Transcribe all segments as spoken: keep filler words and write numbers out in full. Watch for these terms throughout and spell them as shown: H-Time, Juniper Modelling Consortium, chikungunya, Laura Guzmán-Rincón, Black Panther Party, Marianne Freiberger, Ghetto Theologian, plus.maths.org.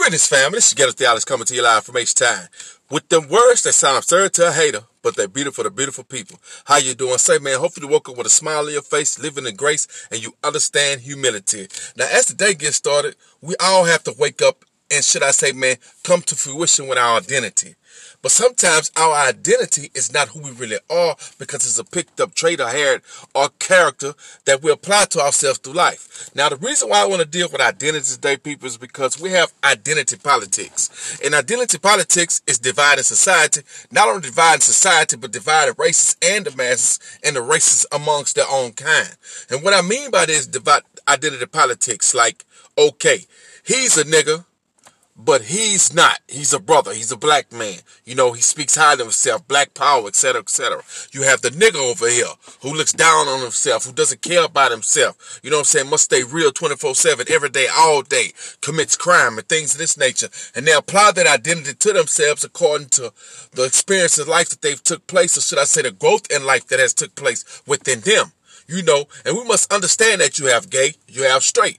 Greetings, family. This is Ghetto Theologian coming to you live from H-Time. With them words that sound absurd to a hater, but they're beautiful to beautiful people. How you doing? Say, man, hopefully you woke up with a smile on your face, living in grace, and you understand humility. Now, as the day gets started, we all have to wake up and, should I say, man, come to fruition with our identity. But sometimes our identity is not who we really are because it's a picked-up trait or habit or character that we apply to ourselves through life. Now, the reason why I want to deal with identity today, people, is because we have identity politics. And identity politics is dividing society, not only dividing society, but dividing races and the masses and the races amongst their own kind. And what I mean by this divide identity politics, like, okay, he's a nigga, but he's not. He's a brother. He's a black man. You know, he speaks highly of himself, black power, et cetera, et cetera. You have the nigga over here who looks down on himself, who doesn't care about himself. You know what I'm saying? Must stay real twenty-four seven, every day, all day, commits crime and things of this nature. And they apply that identity to themselves according to the experience of life that they've took place, or should I say the growth in life that has took place within them. You know, and we must understand that you have gay, you have straight.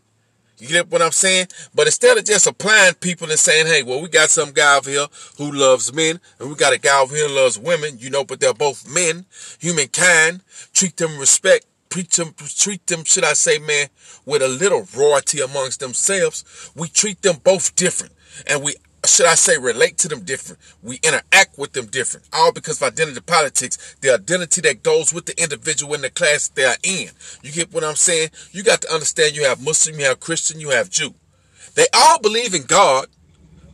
You get what I'm saying? But instead of just applying people and saying, hey, well, we got some guy over here who loves men, and we got a guy over here who loves women, you know, but they're both men, humankind, treat them respect, preach them, treat them, should I say, man, with a little royalty amongst themselves. We treat them both different, and we, should I say, relate to them different. We interact with them different. All because of identity politics, the identity that goes with the individual in the class they are in. You get what I'm saying? You got to understand you have Muslim, you have Christian, you have Jew. They all believe in God,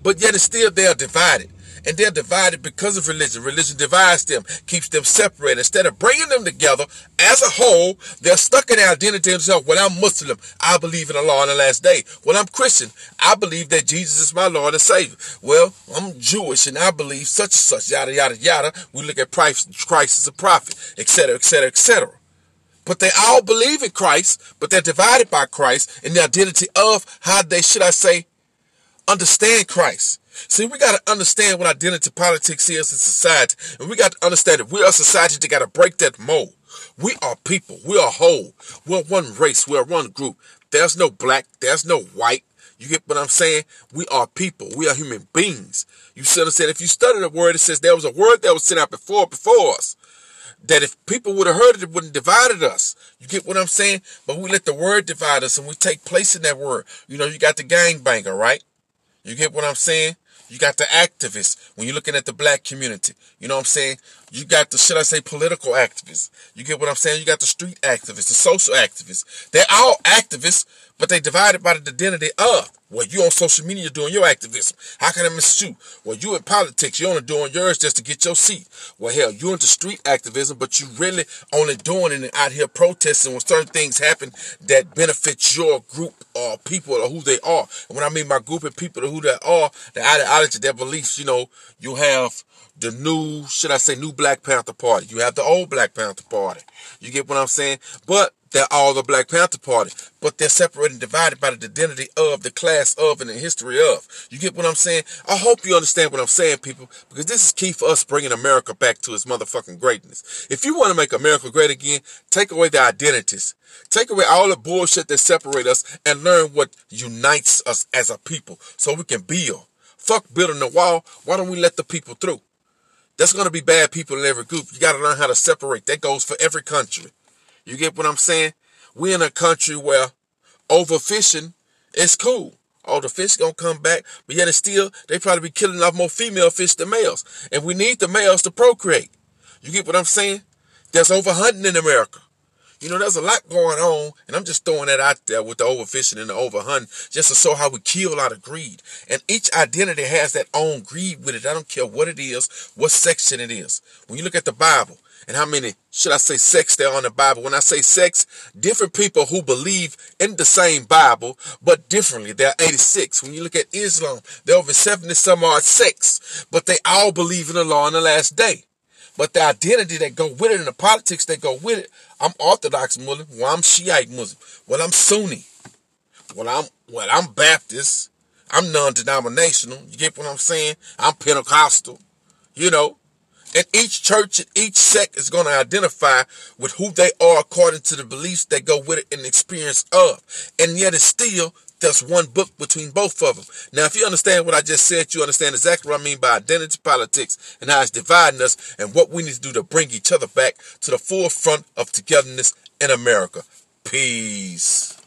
but yet it's still they are divided. And they're divided because of religion. Religion divides them, keeps them separated. Instead of bringing them together as a whole, they're stuck in their identity themselves. Well, I'm Muslim. I believe in Allah on the last day. Well, I'm Christian. I believe that Jesus is my Lord and Savior. Well, I'm Jewish, and I believe such and such, yada, yada, yada. We look at Christ as a prophet, et cetera, et cetera, et cetera. But they all believe in Christ, but they're divided by Christ in the identity of how they, should I say, understand Christ. See, we got to understand what identity politics is in society. And we got to understand that we are society that got to break that mold. We are people. We are whole. We're one race. We're one group. There's no black. There's no white. You get what I'm saying? We are people. We are human beings. You see what I'm saying? If you study the word, it says there was a word that was sent out before before us. That if people would have heard it, it wouldn't have divided us. You get what I'm saying? But we let the word divide us, and we take place in that word. You know, you got the gangbanger, right? You get what I'm saying? You got the activists when you're looking at the black community. You know what I'm saying? You got the, should I say, political activists. You get what I'm saying? You got the street activists, the social activists. They're all activists, but they divided by the identity of. Well, you on social media doing your activism. How can I miss you? Well, you in politics. You're only doing yours just to get your seat. Well, hell, you into street activism, but you really only doing it and out here protesting when certain things happen that benefit your group or people or who they are. And when I mean my group of people or who they are, the ideology, their beliefs, you know, you have the new, should I say, new Black Panther Party. You have the old Black Panther Party. You get what I'm saying? But they're all the Black Panther Party, but they're separated and divided by the identity of, the class of, and the history of. You get what I'm saying? I hope you understand what I'm saying, people, because this is key for us bringing America back to its motherfucking greatness. If you want to make America great again, take away the identities. Take away all the bullshit that separates us and learn what unites us as a people so we can build. Fuck building the wall. Why don't we let the people through? There's going to be bad people in every group. You got to learn how to separate. That goes for every country. You get what I'm saying? We're in a country where overfishing is cool. All the fish going to come back, but yet it's still, they probably be killing off more female fish than males. And we need the males to procreate. You get what I'm saying? There's overhunting in America. You know, there's a lot going on, and I'm just throwing that out there with the overfishing and the overhunting, just to show how we kill out of greed. And each identity has that own greed with it. I don't care what it is, what section it is. When you look at the Bible, and how many, should I say, sects there on the Bible? When I say sects, different people who believe in the same Bible, but differently. There are eighty-six. When you look at Islam, there are over seventy some odd sects, but they all believe in the law on the last day. But the identity that go with it and the politics that go with it, I'm Orthodox Muslim. Well, I'm Shiite Muslim. Well, I'm Sunni. Well, I'm well, I'm Baptist. I'm non-denominational. You get what I'm saying? I'm Pentecostal. You know. And each church and each sect is going to identify with who they are according to the beliefs that go with it and the experience of. And yet it's still There's one book between both of them. Now, if you understand what I just said, you understand exactly what I mean by identity politics and how it's dividing us and what we need to do to bring each other back to the forefront of togetherness in America. Peace.